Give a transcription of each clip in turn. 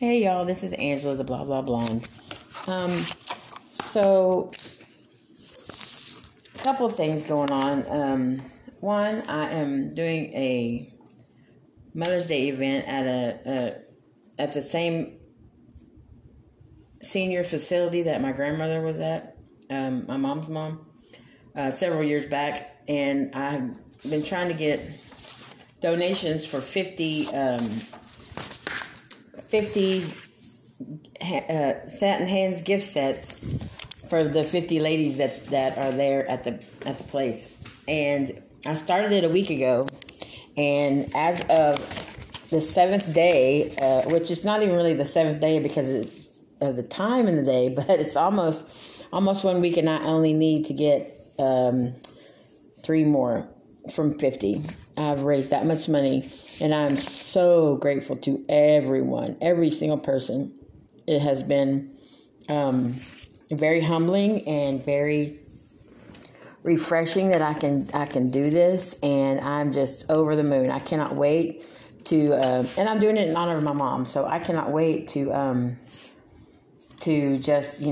Hey y'all, this is Angela, the blah blah blonde. So a couple of things going on. One, I am doing a Mother's Day event at the same senior facility that my grandmother was at, my mom's mom, several years back, and I've been trying to get donations for 50 satin hands gift sets for the 50 ladies that are there at the place. And I started it a week ago, and as of the seventh day, which is not even really the seventh day because of the time in the day, but it's almost 1 week, and I only need to get 3 more from 50. I've raised that much money, and I'm so grateful to everyone, every single person. It has been very humbling and very refreshing that I can do this, and I'm just over the moon. I cannot wait to, and I'm doing it in honor of my mom, so I cannot wait to just,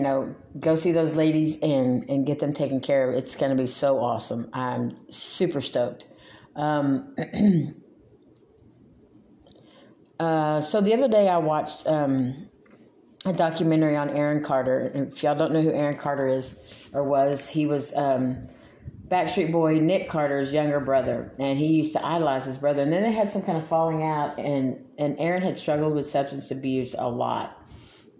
go see those ladies and get them taken care of. It's going to be so awesome. I'm super stoked. So the other day I watched a documentary on Aaron Carter. And if y'all don't know who Aaron Carter is or was, he was Backstreet Boy Nick Carter's younger brother, and he used to idolize his brother. And then they had some kind of falling out, and Aaron had struggled with substance abuse a lot.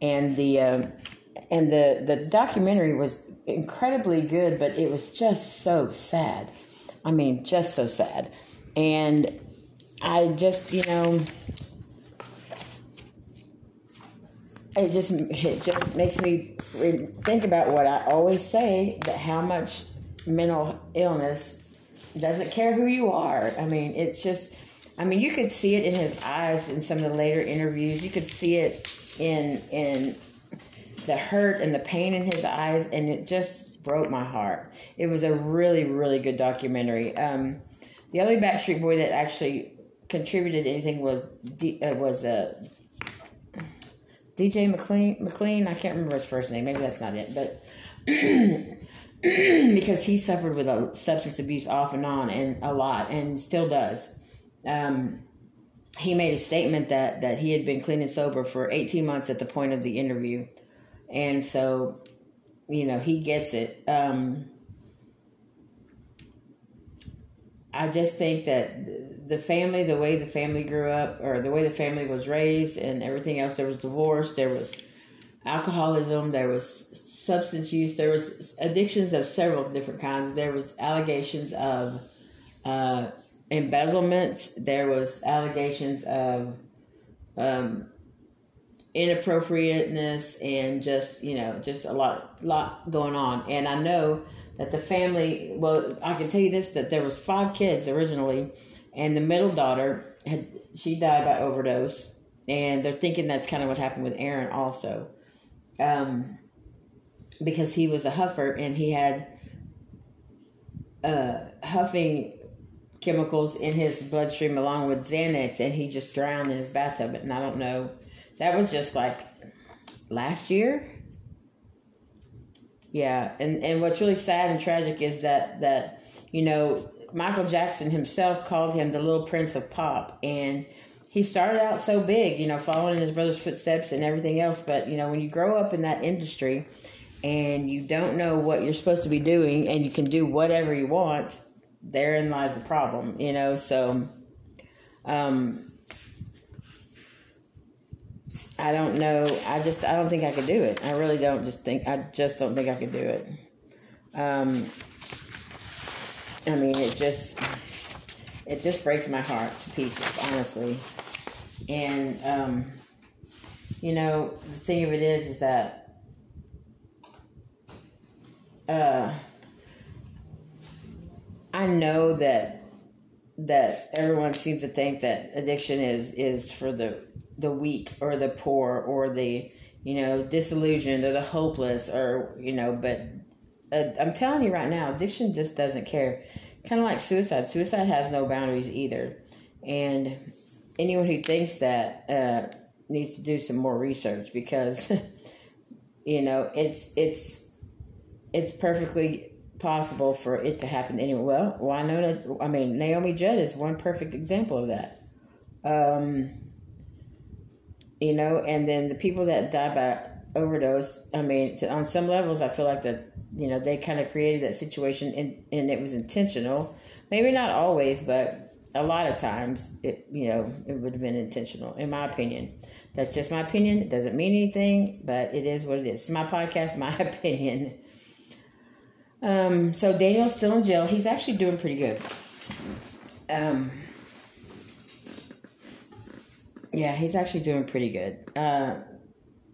And the documentary was incredibly good, but it was just so sad. I mean, just so sad. And I just, it just makes me think about what I always say, that how much mental illness doesn't care who you are. I mean, it's just, you could see it in his eyes in some of the later interviews. You could see it in the hurt and the pain in his eyes, and it just broke my heart. It was a really, really good documentary. The only Backstreet Boy that actually contributed anything was DJ McLean. I can't remember his first name. Maybe that's not it, but because he suffered with a substance abuse off and on, and a lot, and still does. He made a statement that he had been clean and sober for 18 months at the point of the interview. And so, he gets it. I just think that the family, the way the family grew up, or the way the family was raised and everything else, there was divorce, there was alcoholism, there was substance use, there was addictions of several different kinds. There was allegations of embezzlement. There was allegations of inappropriateness, and just just a lot going on. And I know that the family. Well, I can tell you this: that there was 5 kids originally, and the middle daughter she died by overdose, and they're thinking that's kind of what happened with Aaron also, because he was a huffer and he had huffing chemicals in his bloodstream along with Xanax, and he just drowned in his bathtub. And I don't know, that was just like last year. Yeah. And what's really sad and tragic is that Michael Jackson himself called him the Little Prince of Pop, and he started out so big, following his brother's footsteps and everything else. But when you grow up in that industry and you don't know what you're supposed to be doing and you can do whatever you want, therein lies the problem, so, I don't know. I don't think I could do it. I really don't don't think I could do it. It just breaks my heart to pieces, honestly. And, the thing of it is that, I know that everyone seems to think that addiction is for the weak or the poor or the disillusioned or the hopeless, or but I'm telling you right now, addiction just doesn't care. Kind of like suicide. Suicide has no boundaries either. And anyone who thinks that needs to do some more research because, you know, it's perfectly possible for it to happen anyway. Well, Naomi Judd is one perfect example of that. You know, and then the people that die by overdose, on some levels, I feel like that, you know, they kind of created that situation and it was intentional. Maybe not always, but a lot of times, it would have been intentional, in my opinion. That's just my opinion. It doesn't mean anything, but it is what it is. It's my podcast, my opinion. So Daniel's still in jail. He's actually doing pretty good. Yeah, he's actually doing pretty good.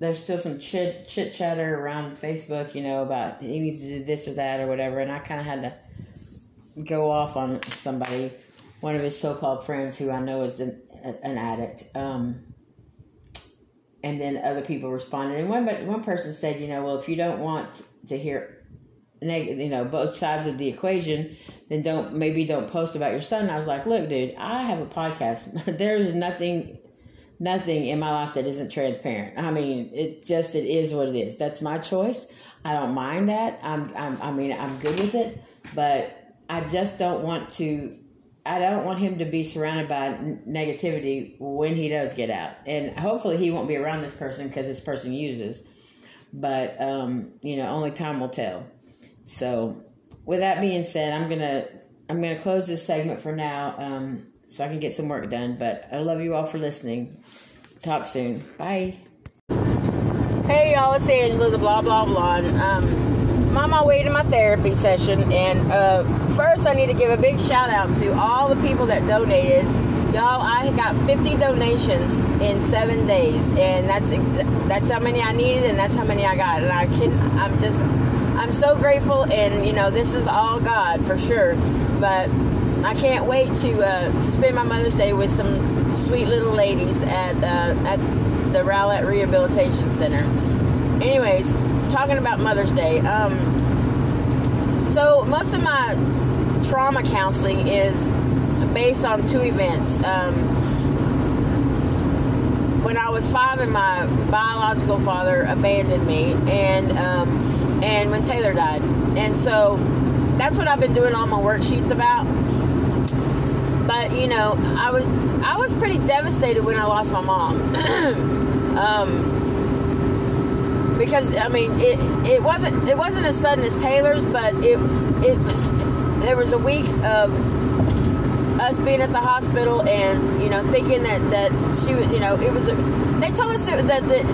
There's still some chit chatter around Facebook, you know, about he needs to do this or that or whatever. And I kind of had to go off on somebody, one of his so-called friends who I know is an addict. And then other people responded. And one person said, you know, well, if you don't want to hear both sides of the equation, then don't post about your son. And I was like, look, dude, I have a podcast. There is nothing in my life that isn't transparent. It is what it is. That's my choice. I don't mind that. I'm good with it, but I just don't want him to be surrounded by negativity when he does get out. And hopefully he won't be around this person because this person uses, but, only time will tell. So, with that being said, I'm gonna close this segment for now, so I can get some work done. But I love you all for listening. Talk soon. Bye. Hey y'all, it's Angela, the blah blah blah. I'm on my way to my therapy session, and first I need to give a big shout out to all the people that donated. Y'all, I got 50 donations in 7 days, and that's how many I needed, and that's how many I got. And I'm so grateful, and, you know, this is all God for sure, but I can't wait to spend my Mother's Day with some sweet little ladies at the Rowlett Rehabilitation Center. Anyways, talking about Mother's Day, so most of my trauma counseling is based on two events. When I was 5 and my biological father abandoned me, and when Taylor died. And so that's what I've been doing all my worksheets about. But, you know, I was pretty devastated when I lost my mom. Because, it wasn't as sudden as Taylor's, but there was a week of us being at the hospital and, you know, thinking that she would, you know, they told us that the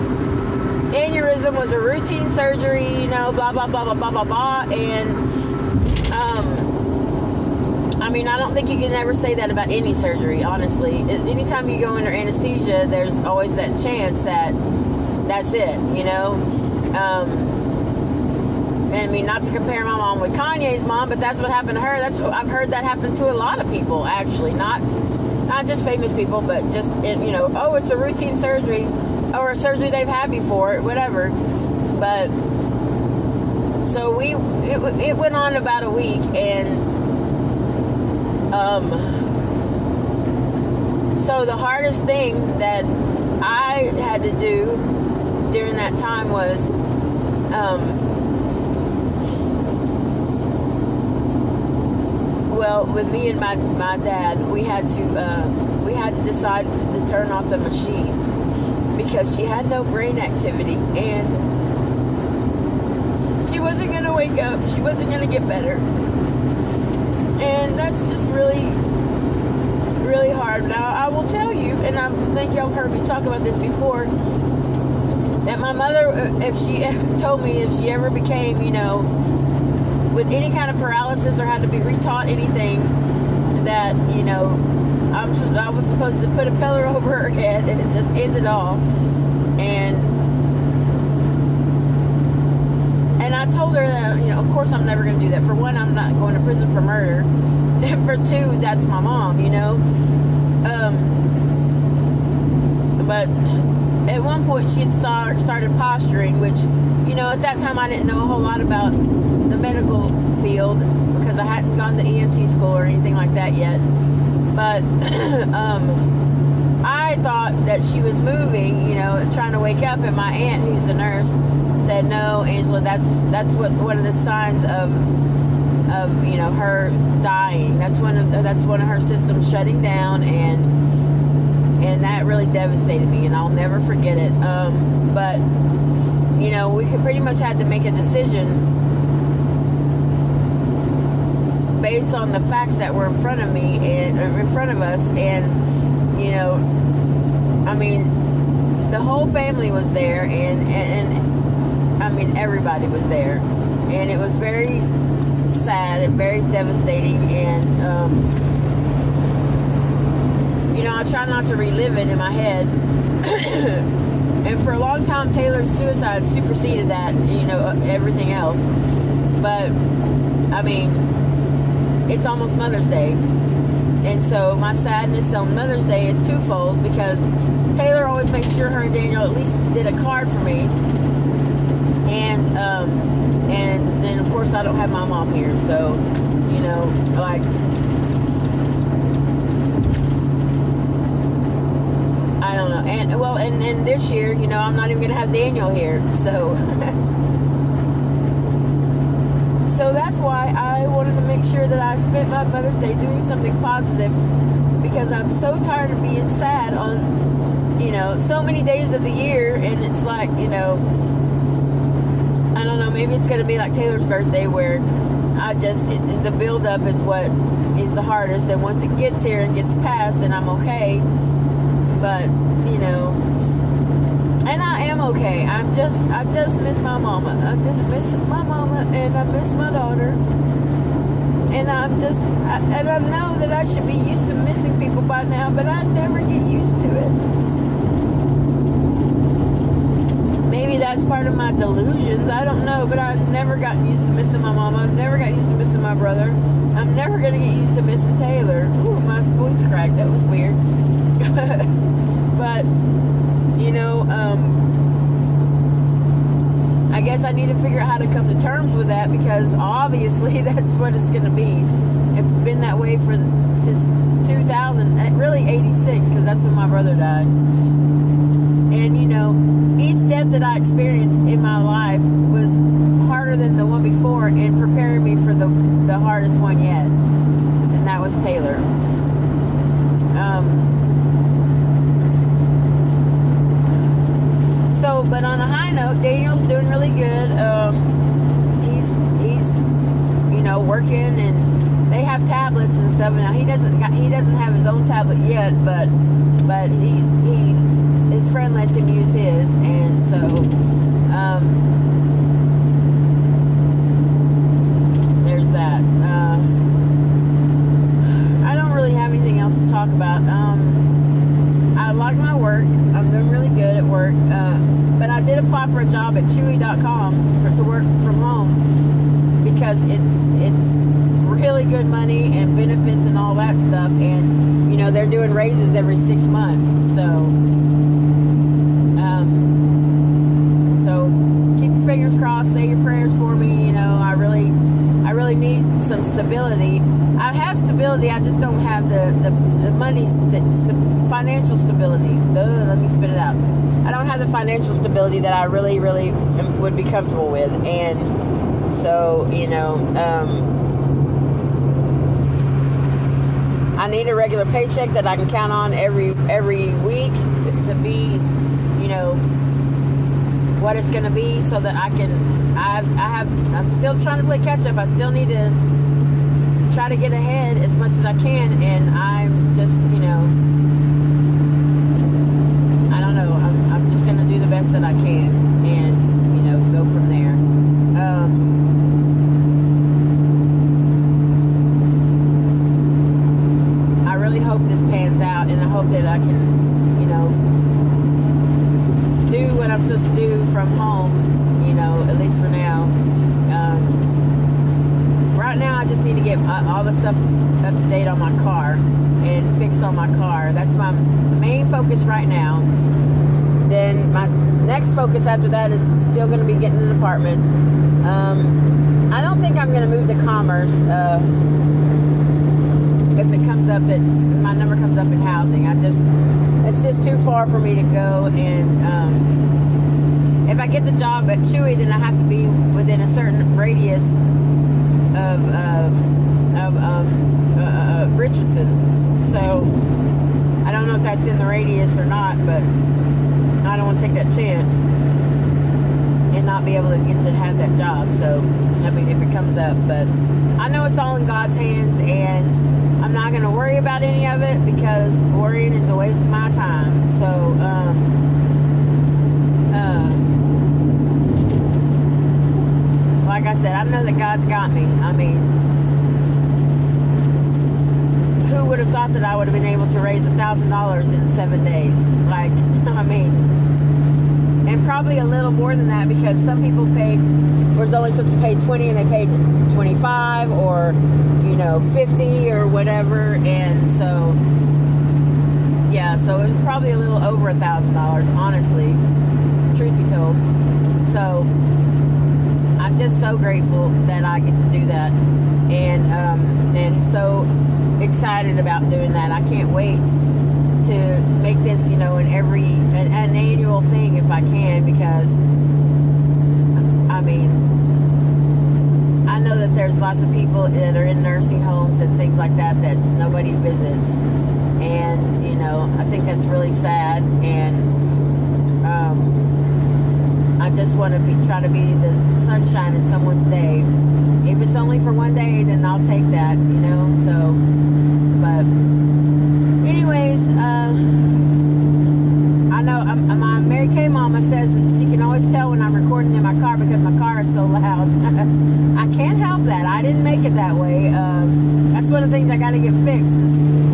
aneurysm was a routine surgery, you know, blah, blah, blah, blah, blah, blah, blah, and, I don't think you can ever say that about any surgery, honestly. Anytime you go under anesthesia, there's always that chance that that's it, you know, not to compare my mom with Kanye's mom, but that's what happened to her. I've heard that happen to a lot of people, actually, not just famous people, but just, you know, oh, it's a routine surgery, or a surgery they've had before, whatever. But, so it went on about a week, and, so the hardest thing that I had to do during that time was, with me and my dad, we had to decide to turn off the machines, because she had no brain activity, and she wasn't going to wake up, she wasn't going to get better, and that's just really, really hard. Now, I will tell you, and I think y'all heard me talk about this before, that my mother, if she told me if she ever became, you know, with any kind of paralysis or had to be retaught anything, that, you know, I was supposed to put a pillar over her head, and it just ended all. And I told her that, you know, of course I'm never going to do that. For one, I'm not going to prison for murder. And for two, that's my mom, you know. But at one point she had started posturing, which, you know, at that time I didn't know a whole lot about the medical field because I hadn't gone to EMT school or anything like that yet. But I thought that she was moving, you know, trying to wake up, and my aunt, who's a nurse, said, "No, Angela, that's what one of the signs of you know, her dying. That's one of her systems shutting down," and that really devastated me, and I'll never forget it. But you know, we could pretty much had to make a decision based on the facts that were in front of me and in front of us, and you know, I mean, the whole family was there, and I mean, everybody was there, and it was very sad and very devastating, and you know, I try not to relive it in my head. And for a long time, Taylor's suicide superseded that, you know, everything else. But I mean, it's almost Mother's Day, and so my sadness on Mother's Day is twofold, because Taylor always makes sure her and Daniel at least did a card for me, and then of course I don't have my mom here, so you know, like, I don't know. And well, and this year, you know, I'm not even gonna have Daniel here, so. So that's why I wanted to make sure that I spent my Mother's Day doing something positive, because I'm so tired of being sad on, you know, so many days of the year. And it's like, you know, I don't know, maybe it's going to be like Taylor's birthday, where I just, the buildup is what is the hardest. And once it gets here and gets past, then I'm okay. But, you know, and I am okay. I just miss my mama. I'm just missing my mama, and I miss my daughter. And I know that I should be used to missing people by now, but I never get used to it. Maybe that's part of my delusions. I don't know, but I've never gotten used to missing my mama. I've never gotten used to missing my brother. I'm never gonna get used to missing Taylor. Ooh, my voice cracked. That was weird. But you know, I guess I need to figure out how to come to terms with that, because obviously that's what it's going to be. It's been that way for since 2000, really 86, because that's when my brother died. And you know, each death that I experienced in my life was harder than the one before, and preparing me for the hardest one yet, and that was Taylor. So, but on a high note, Daniel's doing really good. He's you know, working, and they have tablets and stuff. Now he doesn't have his own tablet yet, but he his friend lets him use his, and so there's that. I don't really have anything else to talk about. I like my work. I'm doing really good at work. But I did apply for a job at Chewy.com to work from home, because it's really good money and benefits and all that stuff. And, you know, they're doing raises every 6 months. So, keep your fingers crossed. Say your prayers for me. You know, I really need some stability. I have stability, I just don't have the money, financial stability. Let me spit it out. I don't have the financial stability that I really, really would be comfortable with. And so, you know, I need a regular paycheck that I can count on every week to be, you know, what it's going to be, so that I'm still trying to play catch up. I still need to try to get ahead as much as I can, and I'm just, you know, I don't know, I'm just going to do the best that I can, and, you know, go from there. I really hope this pans out, and I hope that I can, you know, do what I'm supposed to do from home, you know, at least for now. Right now, I just need to get all the stuff up to date on my car and fix on my car. That's my main focus right now. Then my next focus after that is still going to be getting an apartment. I don't think I'm going to move to Commerce if it comes up that my number comes up in housing. I just It's just too far for me to go, and if I get the job at Chewy, then I have to be within a certain radius of Richardson. So I don't know if that's in the radius or not, but I don't want to take that chance and not be able to get to have that job. So I mean, if it comes up, but I know it's all in God's hands, and I'm not going to worry about any of it, because worrying is a waste of my time. So like I said, I know that God's got me. I mean, who would have thought that I would have been able to raise $1,000 in 7 days? Like, I mean, and probably a little more than that, because some people paid, was only supposed to pay 20, and they paid 25 or, you know, 50 or whatever. And so, yeah, so it was probably a little over $1,000, honestly, truth be told. So I'm just so grateful that I get to do that, and so excited about doing that. I can't wait to make this, you know, an annual thing if I can, because I mean, I know that there's lots of people that are in nursing homes and things like that that nobody visits, and you know, I think that's really sad. And I just want to try to be the sunshine in someone's day. If it's only for one day, then I'll take that, you know. So, but anyways, I know my Mary Kay mama says that she can always tell when I'm recording in my car because my car is so loud. I can't help that. I didn't make it that way. That's one of the things I got to get fixed.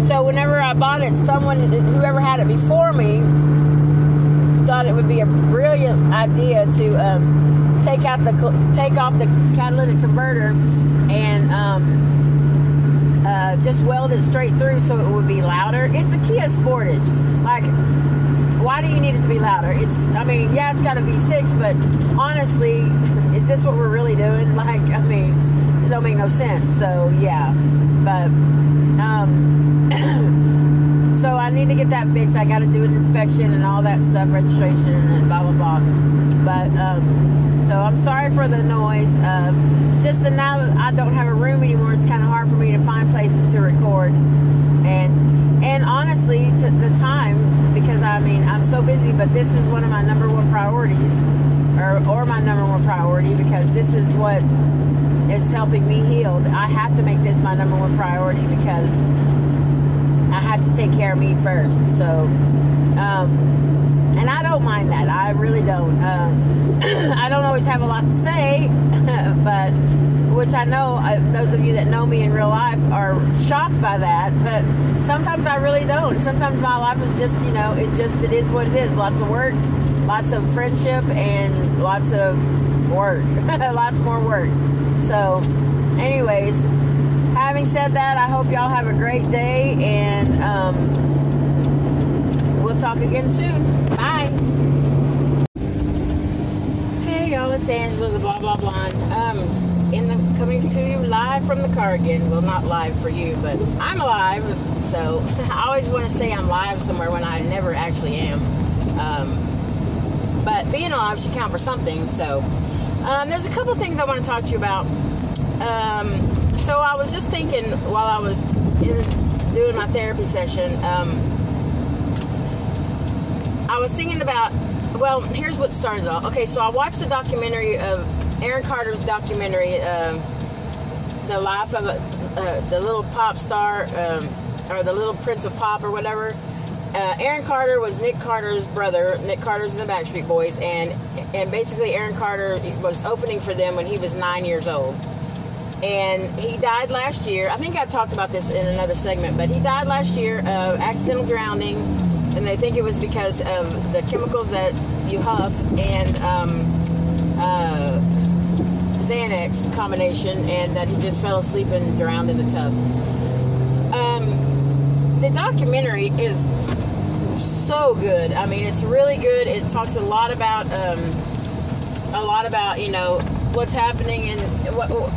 So whenever I bought it, someone, whoever had it before me, thought it would be a brilliant idea to take off the catalytic converter and just weld it straight through so it would be louder. It's a Kia Sportage. Like, why do you need it to be louder? Yeah, it's got a V6, but honestly, is this what we're really doing? Like, I mean, it don't make no sense. So yeah, but so I need to get that fixed. I got to do an inspection and all that stuff, registration and blah, blah, blah. But, so I'm sorry for the noise. Just that now that I don't have a room anymore, it's kind of hard for me to find places to record. And honestly, to the time, because, I mean, I'm so busy, but this is one of my number one priorities, or my number one priority, because this is what is helping me heal. I have to make this my number one priority, because I had to take care of me first. So, and I don't mind that. I really don't. I don't always have a lot to say, but, which I know those of you that know me in real life are shocked by that, but sometimes I really don't. Sometimes my life is just, you know, it is what it is. Lots of work, lots of friendship, and lots of work. Lots more work. So, anyways, having said that, I hope y'all have a great day, and we'll talk again soon. Bye. Hey y'all, it's Angela, the blah blah blah. Coming to you live from the car again. Well, not live for you, but I'm alive. So I always want to say I'm live somewhere when I never actually am. But being alive should count for something. So there's a couple things I want to talk to you about. So I was just thinking while I was doing my therapy session, I was thinking about, well, here's what started it all. Okay, so I watched the documentary of Aaron Carter's documentary, the life of the little pop star, or the little Prince of Pop or whatever. Aaron Carter was Nick Carter's brother. Nick Carter's in the Backstreet Boys, and basically Aaron Carter was opening for them when he was 9 years old. And he died last year. I think I talked about this in another segment, but he died last year of accidental drowning, and they think it was because of the chemicals that you huff and Xanax combination, and that he just fell asleep and drowned in the tub. The documentary is so good. I mean, it's really good. It talks a lot about, you know, what's happening, and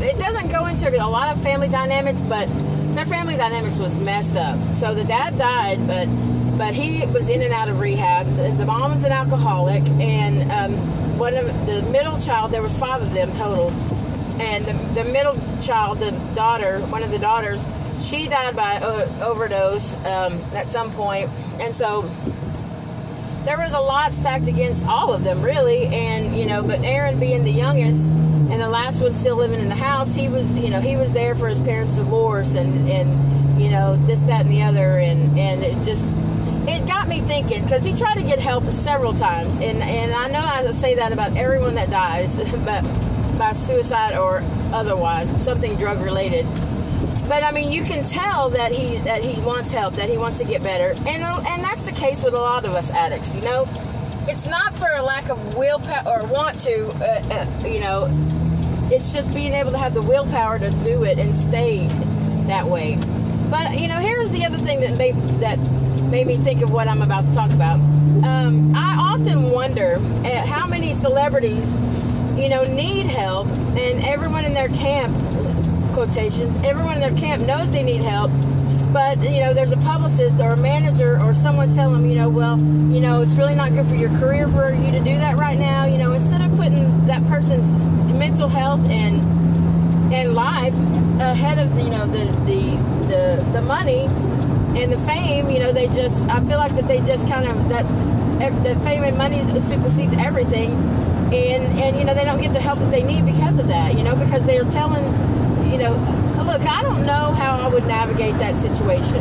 it doesn't go into a lot of family dynamics, but their family dynamics was messed up. So the dad died, but But he was in and out of rehab. The mom was an alcoholic, and one of the middle child, there was 5 of them total, and the middle child, the daughter, one of the daughters, she died by overdose at some point. And so there was a lot stacked against all of them, really. And you know, but Aaron being the youngest and the last one still living in the house, he was, you know, he was there for his parents' divorce, and you know, this, that, and the other, and it just, it got me thinking, because he tried to get help several times, and I know I say that about everyone that dies, but by suicide or otherwise, something drug related. But I mean, you can tell that he wants help, that he wants to get better, and that's the case with a lot of us addicts. You know, it's not for a lack of willpower or want to, you know, it's just being able to have the willpower to do it and stay that way. But you know, here's the other thing that made me think of what I'm about to talk about. I often wonder at how many celebrities, you know, need help, and everyone in their camp, quotations, everyone in their camp knows they need help, but, you know, there's a publicist or a manager or someone telling them, you know, well, you know, it's really not good for your career for you to do that right now, you know, instead of putting that person's mental health and life ahead of, you know, the money and the fame, you know, they just, I feel like that they just kind of, that the fame and money supersedes everything, and you know, they don't get the help that they need because of that, you know, because they're telling, you know, look, I don't know how I would navigate that situation.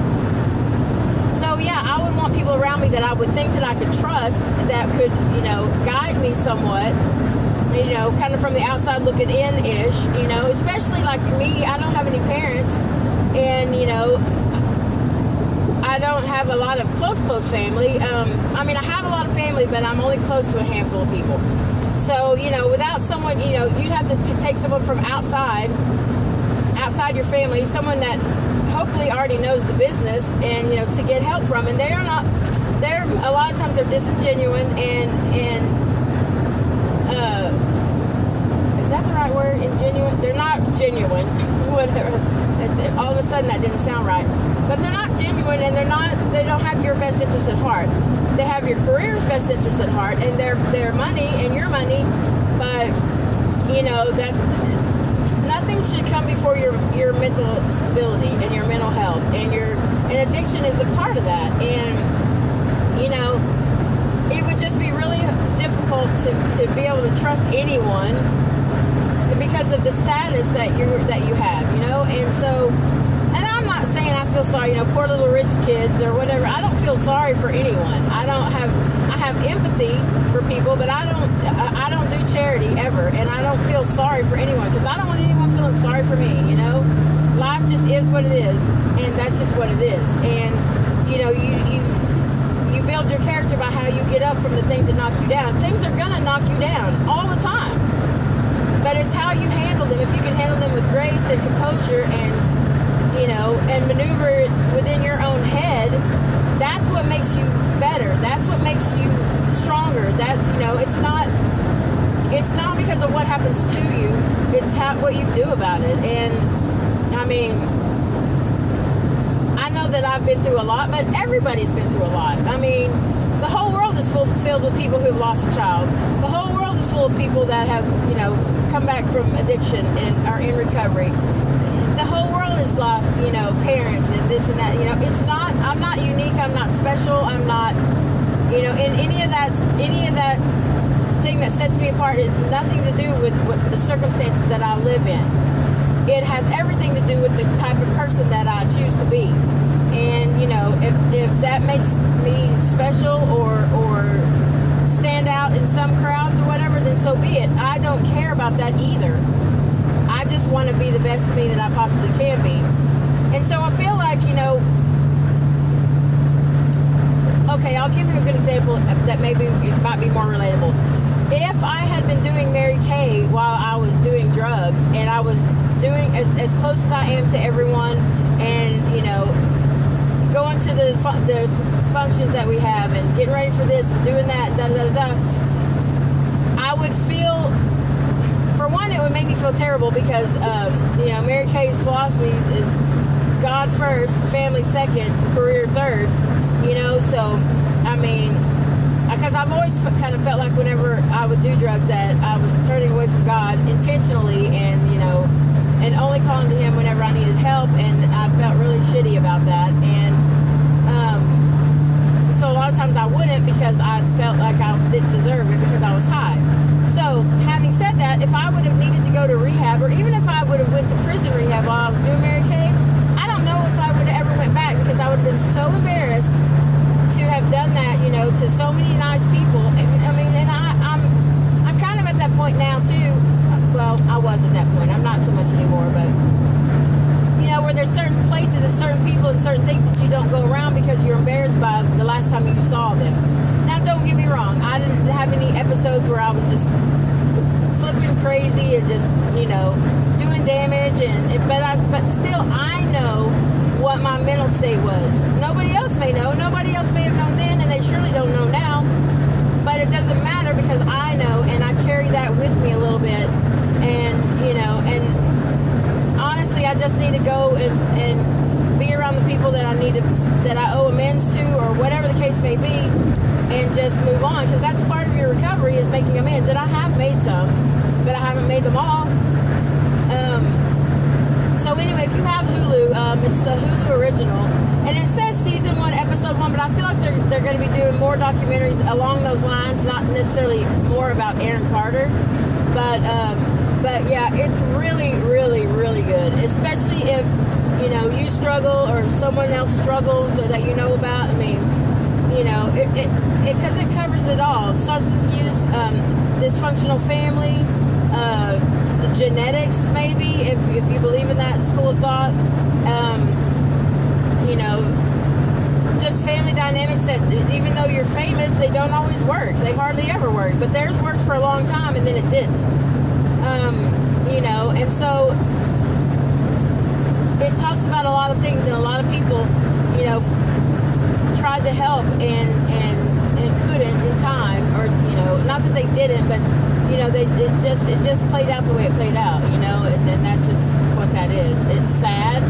So yeah, I would want people around me that I would think that I could trust, that could, you know, guide me somewhat, you know, kind of from the outside looking in-ish, you know, especially like me, I don't have any parents, and, you know, I don't have a lot of close family. I mean, I have a lot of family, but I'm only close to a handful of people. So, you know, without someone, you know, you'd have to take someone from outside your family, someone that hopefully already knows the business, and, you know, to get help from. And they're a lot of times they're disingenuous and is that the right word? Ingenuine? They're not genuine, whatever. All of a sudden that didn't sound right. But they're not genuine, and they don't have your best interest at heart. They have your career's best interest at heart, and their money and your money, but you know, that nothing should come before your mental stability and your mental health, and and addiction is a part of that. And you know, it would just be really difficult to be able to trust anyone because of the status that you have, you know. And so, and I'm not saying I feel sorry, you know, poor little rich kids or whatever. I don't feel sorry for anyone. I have empathy for people, but I don't do charity ever, and I don't feel sorry for anyone, because I don't want anyone feeling sorry for me, you know. Life just is what it is, and that's just what it is. And you know, you build your character by how you get up from the things that knock you down. Things are gonna knock you down all the time, but it's how you handle them. If you can handle them with grace and composure, and you know, and maneuver it within your own head, that's what makes you better. That's what makes you stronger. That's, you know, it's not because of what happens to you, it's what you do about it. And I mean, I know that I've been through a lot, but everybody's been through a lot. I mean, the whole world is filled with people who've lost a child. The whole world is full of people that have, you know, come back from addiction and are in recovery. The whole world has lost, you know, parents and this and that, you know. It's not, I'm not unique, I'm not special, I'm not, you know, and any of that thing that sets me apart is nothing to do with the circumstances that I live in. It has everything to do with the type of person that I choose to be. And, you know, if that makes me special or stand out in some crowds or whatever, then so be it. I don't care about that either. I just want to be the best me that I possibly can be. And so I feel like, you know, okay, I'll give you a good example that maybe it might be more relatable. If I had been doing Mary Kay while I was doing drugs, and I was doing as close as I am to everyone, and, you know, going to the functions that we have, and getting ready for this, and doing that, I would feel, for one, it would make me feel terrible, because, you know, Mary Kay's philosophy is God first, family second, career third. you know. So, I mean, because I've always kind of felt like whenever I would do drugs that I was turning away from God intentionally, and, you know, and only calling to Him whenever I needed help, and I felt really shitty about that. And so a lot of times I wouldn't, because I felt like I didn't deserve it because I was high. So, having said that, if I would have needed to go to rehab, or even if I would have went to prison rehab while I was doing Mary Kay, I don't know if I would have ever went back, because I would have been so embarrassed to have done that, you know, to so many nice people. I mean, and I'm kind of at that point now, too. Well, I was at that point. I'm not so much anymore, but, you know, where there's certain places and certain people and certain things that you don't go around because you're embarrassed by the last time you saw them. Now, don't get me wrong. I didn't have any episodes where I was just flipping crazy and just, you know, doing damage. But still, I know what my mental state was. Nobody else may know. Nobody else may have known then, and they surely don't know now. But it doesn't matter, because I know, and I carry that with me a little bit. And, you know, and honestly, I just need to go and be around the people that I need to, that I owe amends to, or whatever the case may be, and just move on, because that's part of your recovery, is making amends. And I have made some, but I haven't made them all. So anyway, if you have Hulu, it's a Hulu original, and it says season 1, episode 1, but I feel like they're going to be doing more documentaries along those lines, not necessarily more about Aaron Carter, but yeah, it's really, really, really good, especially if, you know, you struggle, or someone else struggles, or that you know about. I mean, you know, because it covers it all. Substance use, dysfunctional family, the genetics, maybe, if you believe in that school of thought, you know, just family dynamics that, even though you're famous, they don't always work. They hardly ever work, but theirs worked for a long time, and then it didn't, you know. And so it talks about a lot of things, and a lot of people, you know, tried to help and couldn't in time, or, you know, not that they didn't, but, you know, it just played out the way it played out, you know, and that's just what that is. It's sad,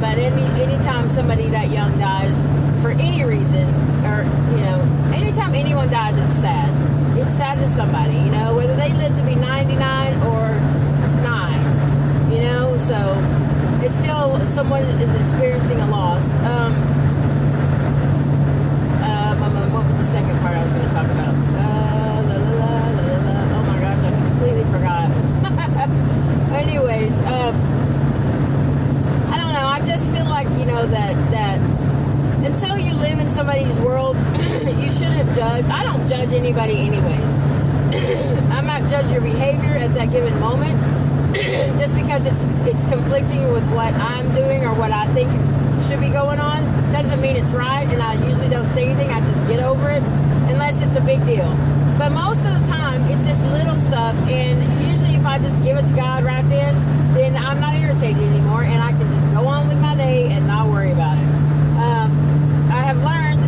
but anytime somebody that young dies for any reason, or, you know, anytime anyone dies, it's sad. It's sad to somebody, you know, whether they live to be 99 or 9, you know, so it's still, someone is experiencing a loss. What was the second part I was going to talk about? Oh my gosh, I completely forgot. Anyways, I don't know. I just feel like, you know, that until you live in somebody's world, you shouldn't judge. I don't judge anybody anyways. I might judge your behavior at that given moment, just because it's conflicting with what I'm doing or what I think should be going on. Doesn't mean it's right, and I usually don't say anything. I just get over it, unless it's a big deal. But most of the time, it's just little stuff, and usually if I just give it to God right then I'm not irritated anymore, and I can just go on with my day and not worry about it. I have learned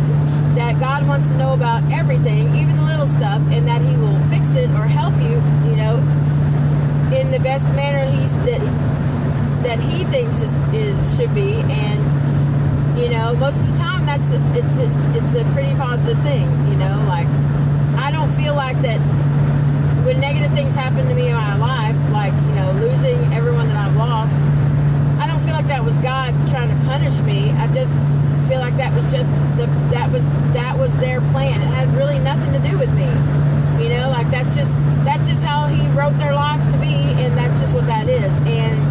that God wants to know about everything, even the little stuff, and that He will fix it or help you, you know, in the best manner that He thinks should be. And, you know, most of the time, it's a pretty positive thing, you know. Like, I don't feel like that when negative things happen to me in my life, like, you know, losing everyone that I've lost, I don't feel like that was God trying to punish me. I just feel like that was just that was their plan. It had really nothing to do with me, you know. Like, that's just how He wrote their lives to be, and that's just what that is. And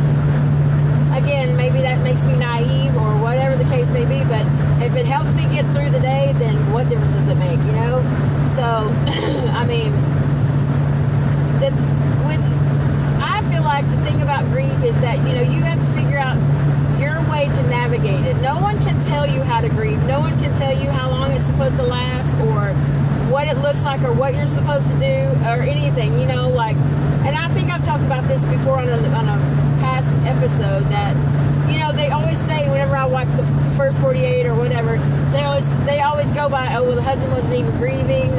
again, maybe that makes me naive or whatever the case may be, but if it helps me get through the day, then what difference does it make, you know? So, I mean, I feel like the thing about grief is that, you know, you have to figure out your way to navigate it. No one can tell you how to grieve. No one can tell you how long it's supposed to last, or what it looks like, or what you're supposed to do, or anything, you know, like, and I think I've talked about this before on a past episode, that, you know, they always say whenever I watch the first 48 or whatever, they always go by, oh, well, the husband wasn't even grieving,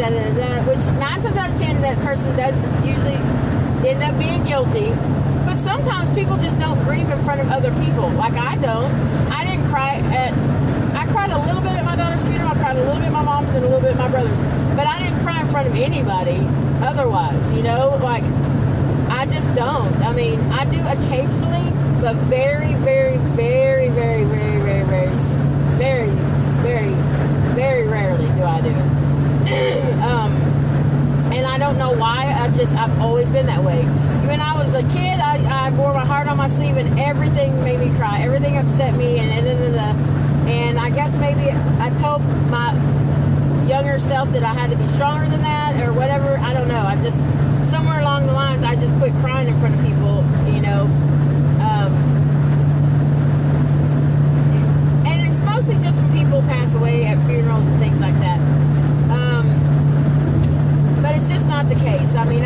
which 9 times out of 10 that person does usually end up being guilty. But sometimes people just don't grieve in front of other people. Like, I don't. I cried a little bit at my daughter's funeral. my brothers. But I didn't cry in front of anybody otherwise, you know? Like, I just don't. I mean, I do occasionally, but very, very, very, very, very, very, very, very, very, very rarely do I do. And I don't know why. I've always been that way. When I was a kid, I wore my heart on my sleeve, and everything made me cry. Everything upset me, and I guess maybe I told my younger self that I had to be stronger than that, or whatever. I don't know. I just, somewhere along the lines, I just quit crying in front of people, you know. And it's mostly just when people pass away at funerals and things like that. But it's just not the case. I mean,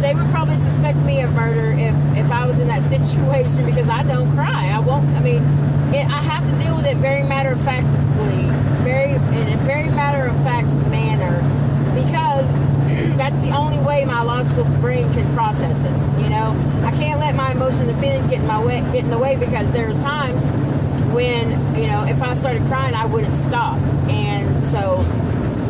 they would probably suspect me of murder if I was in that situation, because I don't cry. I won't. I mean, I have to deal with it very matter-of-factly, in a very matter-of-fact manner, because that's the only way my logical brain can process it. You know, I can't let my emotions and feelings get in the way, because there's times when, you know, if I started crying, I wouldn't stop, and so.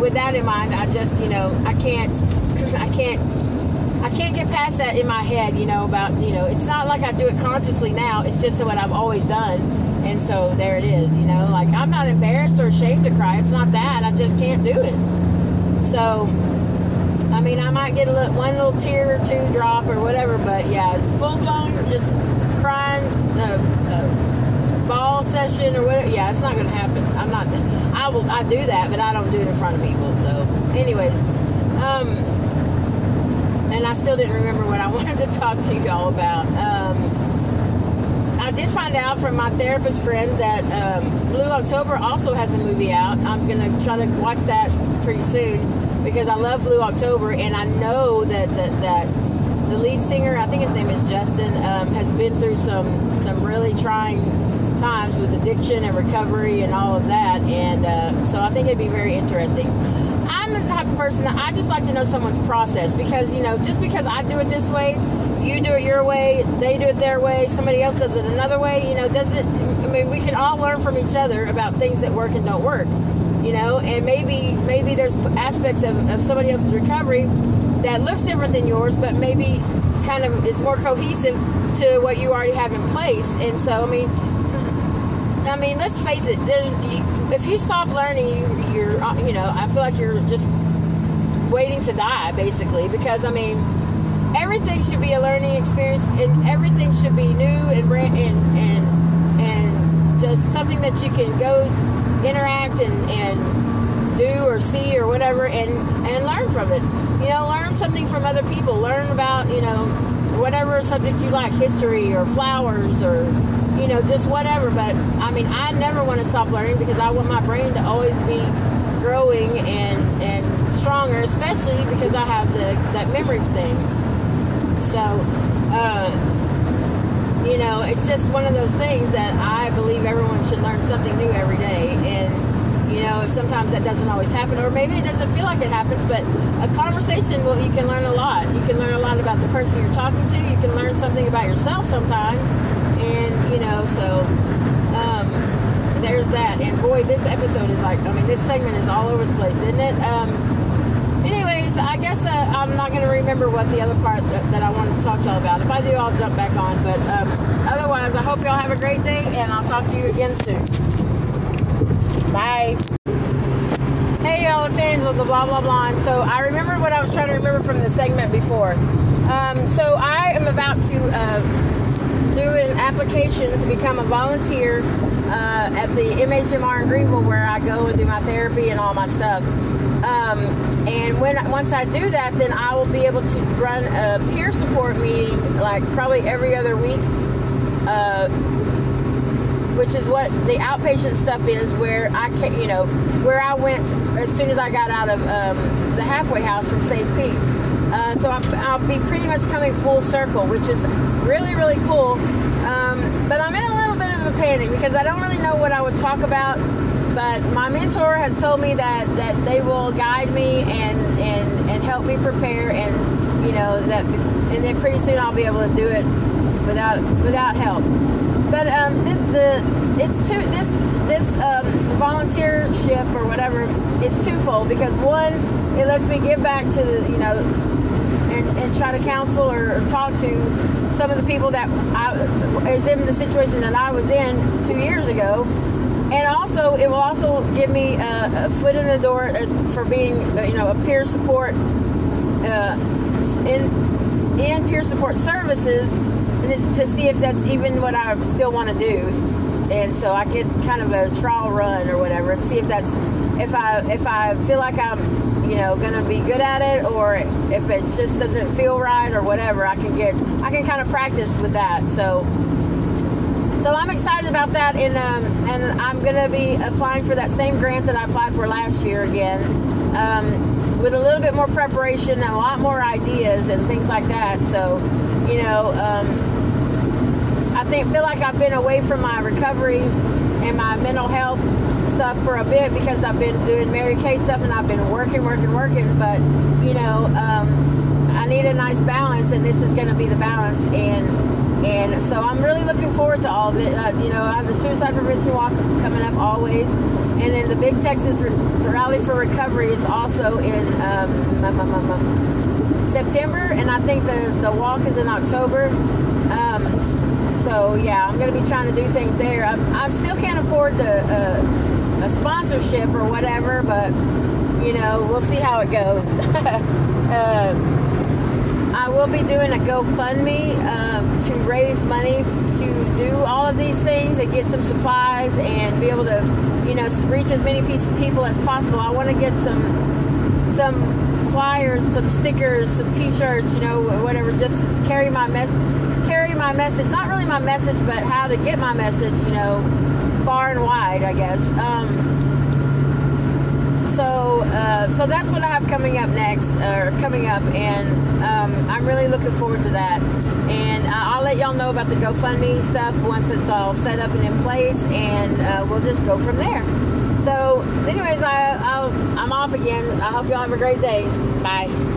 With that in mind, I just, you know, I can't get past that in my head, you know, about, you know, it's not like I do it consciously now, it's just what I've always done, and so there it is, you know, like, I'm not embarrassed or ashamed to cry, it's not that, I just can't do it, so, I mean, I might get one little tear or two drop or whatever, but yeah, it's full-blown, just crying, ball session or whatever, yeah, it's not going to happen. I do that, but I don't do it in front of people, so, anyways, and I still didn't remember what I wanted to talk to you all about. I did find out from my therapist friend that, Blue October also has a movie out. I'm going to try to watch that pretty soon, because I love Blue October, and I know that the lead singer, I think his name is Justin, has been through some really trying times with addiction and recovery and all of that, and so I think it'd be very interesting. I'm the type of person that I just like to know someone's process, because, you know, just because I do it this way, you do it your way, they do it their way, somebody else does it another way, you know, we can all learn from each other about things that work and don't work, you know, and maybe there's aspects of somebody else's recovery that looks different than yours, but maybe kind of is more cohesive to what you already have in place, and so, I mean, let's face it. If you stop learning, you know, I feel like you're just waiting to die, basically. Because I mean, everything should be a learning experience, and everything should be new and brand and just something that you can go interact and do or see or whatever, and learn from it. You know, learn something from other people. Learn about, you know, whatever subject you like, history or flowers or, you know, just whatever. But I mean, I never want to stop learning, because I want my brain to always be growing and stronger, especially because I have that memory thing. So, you know, it's just one of those things that I believe everyone should learn something new every day. And, you know, sometimes that doesn't always happen, or maybe it doesn't feel like it happens, but a conversation, well, you can learn a lot. You can learn a lot about the person you're talking to. You can learn something about yourself sometimes. And, you know, so, there's that. And, boy, this episode is like, I mean, this segment is all over the place, isn't it? Anyways, I guess that I'm not going to remember what the other part that I wanted to talk to y'all about. If I do, I'll jump back on. But otherwise, I hope y'all have a great day, and I'll talk to you again soon. Bye. Hey, y'all, it's Angela, the blah, blah, blah. And so I remember what I was trying to remember from the segment before. So I am about to... do an application to become a volunteer at the MHMR in Greenville, where I go and do my therapy and all my stuff. And once I do that, then I will be able to run a peer support meeting, like probably every other week, which is what the outpatient stuff is, where I can, you know, where I went as soon as I got out of the halfway house from Safe Peak. So I'll be pretty much coming full circle, which is really, really cool. But I'm in a little bit of a panic, because I don't really know what I would talk about. But my mentor has told me that they will guide me and help me prepare. And, you know, and then pretty soon I'll be able to do it without help. But volunteership or whatever is twofold, because one, it lets me give back to the, you know, and try to counsel or talk to some of the people that is in the situation that I was in 2 years ago. And also, it will also give me a foot in the door for being, you know, a peer support, in peer support services, and to see if that's even what I still want to do. And so I get kind of a trial run or whatever, and see if that's, if I feel like I'm, you know, gonna be good at it, or if it just doesn't feel right or whatever, I can kind of practice with that. So I'm excited about that, and I'm going to be applying for that same grant that I applied for last year again, with a little bit more preparation and a lot more ideas and things like that. So, you know, I feel like I've been away from my recovery and my mental health stuff for a bit, because I've been doing Mary Kay stuff and I've been working. But, you know, I need a nice balance, and this is going to be the balance. And so I'm really looking forward to all of it. You know, I have the suicide prevention walk coming up always. And then the big Texas Rally for Recovery is also in September. And I think the walk is in October. So, yeah, I'm going to be trying to do things there. I still can't afford a sponsorship or whatever, but, you know, we'll see how it goes. I will be doing a GoFundMe to raise money to do all of these things and get some supplies and be able to, you know, reach as many people as possible. I want to get some flyers, some stickers, some T-shirts, you know, whatever. Just carry my message. Not really my message, but how to get my message, you know, far and wide, I guess. So that's what I have coming up next, and I'm really looking forward to that. And I'll let y'all know about the GoFundMe stuff once it's all set up and in place, and we'll just go from there. So, anyways, I'm off again. I hope y'all have a great day. Bye.